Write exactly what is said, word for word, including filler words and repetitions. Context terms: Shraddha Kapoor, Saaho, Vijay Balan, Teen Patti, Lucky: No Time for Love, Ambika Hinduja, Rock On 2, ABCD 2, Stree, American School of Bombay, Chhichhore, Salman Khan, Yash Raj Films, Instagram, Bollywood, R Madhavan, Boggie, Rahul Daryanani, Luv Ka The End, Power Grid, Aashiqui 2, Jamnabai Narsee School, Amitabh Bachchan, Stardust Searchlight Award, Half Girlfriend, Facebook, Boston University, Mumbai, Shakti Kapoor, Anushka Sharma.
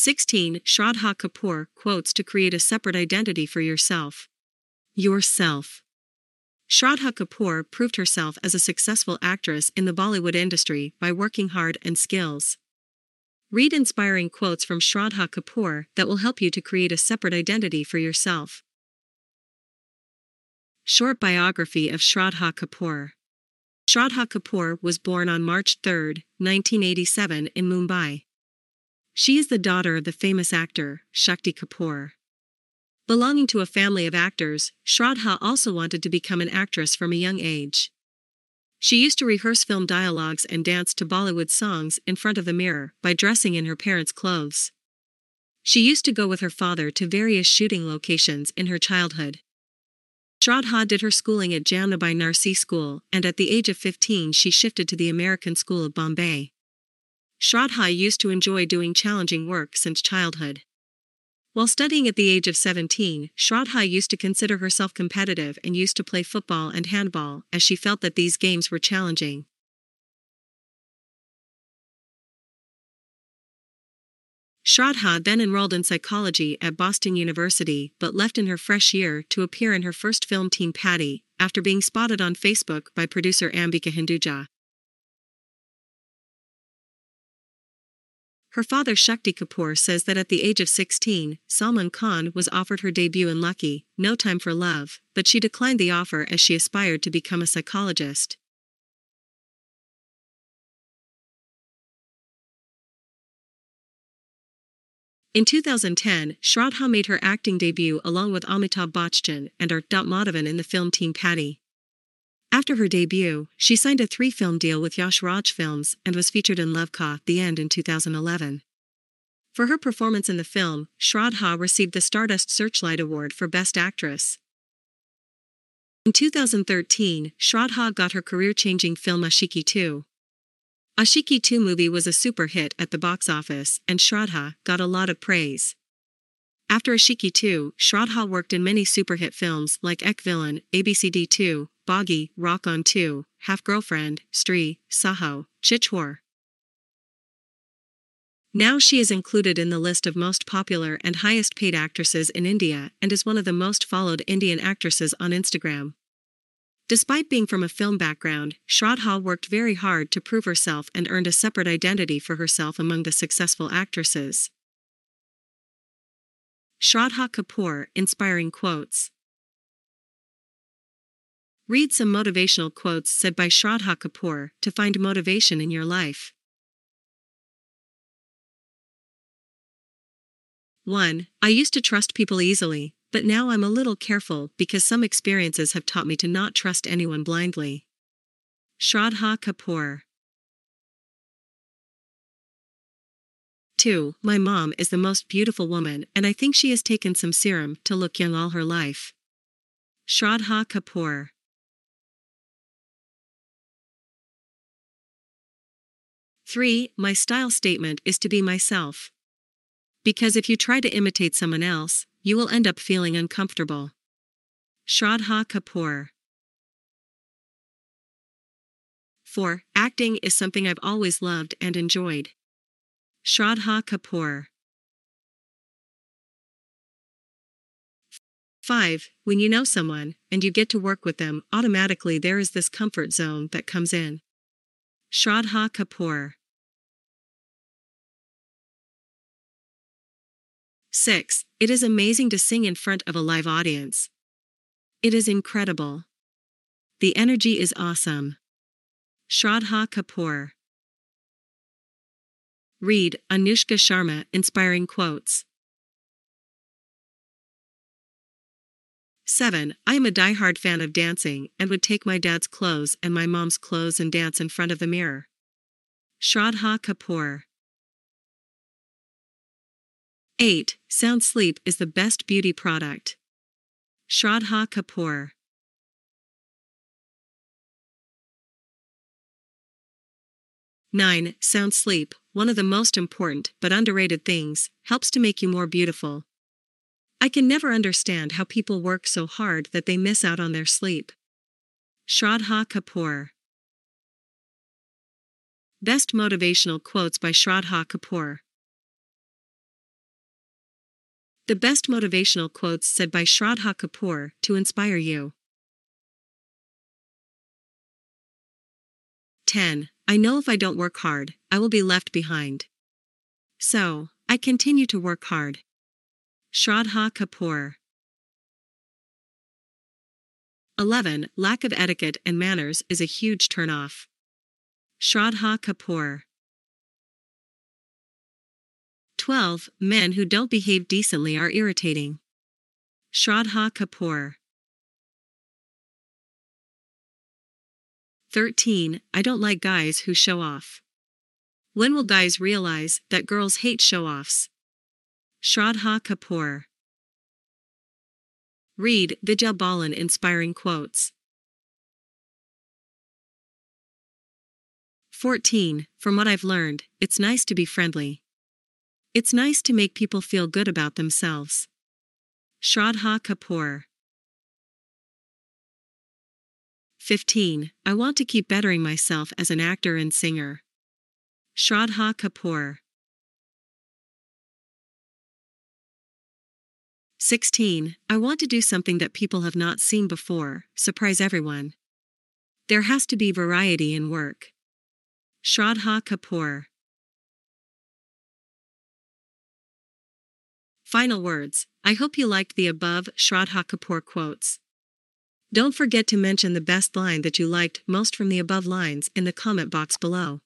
sixteen Shraddha Kapoor quotes to create a separate identity for yourself. Yourself. Shraddha Kapoor proved herself as a successful actress in the Bollywood industry by working hard and skills. Read inspiring quotes from Shraddha Kapoor that will help you to create a separate identity for yourself. Short biography of Shraddha Kapoor. Shraddha Kapoor was born on March third, nineteen eighty-seven in Mumbai. She is the daughter of the famous actor, Shakti Kapoor. Belonging to a family of actors, Shraddha also wanted to become an actress from a young age. She used to rehearse film dialogues and dance to Bollywood songs in front of the mirror by dressing in her parents' clothes. She used to go with her father to various shooting locations in her childhood. Shraddha did her schooling at Jamnabai Narsee School, and at the age of fifteen she shifted to the American School of Bombay. Shraddha used to enjoy doing challenging work since childhood. While studying at the age of seventeen, Shraddha used to consider herself competitive and used to play football and handball, as she felt that these games were challenging. Shraddha then enrolled in psychology at Boston University, but left in her fresh year to appear in her first film Teen Patti, after being spotted on Facebook by producer Ambika Hinduja. Her father Shakti Kapoor says that at the age of sixteen, Salman Khan was offered her debut in Lucky: No Time for Love, but she declined the offer as she aspired to become a psychologist. In two thousand ten, Shraddha made her acting debut along with Amitabh Bachchan and R Madhavan in the film Teen Patti. After her debut, she signed a three-film deal with Yash Raj Films and was featured in Lucky: The End in two thousand eleven. For her performance in the film, Shraddha received the Stardust Searchlight Award for Best Actress. In two thousand thirteen, Shraddha got her career-changing film Aashiqui two. Aashiqui two movie was a super hit at the box office, and Shraddha got a lot of praise. After Aashiqui two, Shraddha worked in many super hit films like Ek Villain, A B C D two, Boggie, Rock On two, Half Girlfriend, Stree, Saaho, Chhichhore. Now she is included in the list of most popular and highest paid actresses in India and is one of the most followed Indian actresses on Instagram. Despite being from a film background, Shraddha worked very hard to prove herself and earned a separate identity for herself among the successful actresses. Shraddha Kapoor inspiring quotes. Read some motivational quotes said by Shraddha Kapoor to find motivation in your life. one I used to trust people easily, but now I'm a little careful because some experiences have taught me to not trust anyone blindly. Shraddha Kapoor. two My mom is the most beautiful woman and I think she has taken some serum to look young all her life. Shraddha Kapoor. three My style statement is to be myself. Because if you try to imitate someone else, you will end up feeling uncomfortable. Shraddha Kapoor. four Acting is something I've always loved and enjoyed. Shraddha Kapoor. five When you know someone, and you get to work with them, automatically there is this comfort zone that comes in. Shraddha Kapoor. six It is amazing to sing in front of a live audience. It is incredible. The energy is awesome. Shraddha Kapoor. Read Anushka Sharma inspiring quotes. seven I am a die-hard fan of dancing and would take my dad's clothes and my mom's clothes and dance in front of the mirror. Shraddha Kapoor. eight Sound sleep is the best beauty product. Shraddha Kapoor. nine Sound sleep, one of the most important but underrated things, helps to make you more beautiful. I can never understand how people work so hard that they miss out on their sleep. Shraddha Kapoor. Best motivational quotes by Shraddha Kapoor. The best motivational quotes said by Shraddha Kapoor to inspire you. ten. I know if I don't work hard, I will be left behind. So, I continue to work hard. Shraddha Kapoor. eleven. Lack of etiquette and manners is a huge turnoff. Shraddha Kapoor. twelve. Men who don't behave decently are irritating. Shraddha Kapoor. thirteen. I don't like guys who show off. When will guys realize that girls hate show-offs? Shraddha Kapoor. Read Vijay Balan inspiring quotes. fourteen. From what I've learned, it's nice to be friendly. It's nice to make people feel good about themselves. Shraddha Kapoor. fifteen. I want to keep bettering myself as an actor and singer. Shraddha Kapoor. sixteen. I want to do something that people have not seen before, surprise everyone. There has to be variety in work. Shraddha Kapoor. Final words. I hope you liked the above Shraddha Kapoor quotes. Don't forget to mention the best line that you liked most from the above lines in the comment box below.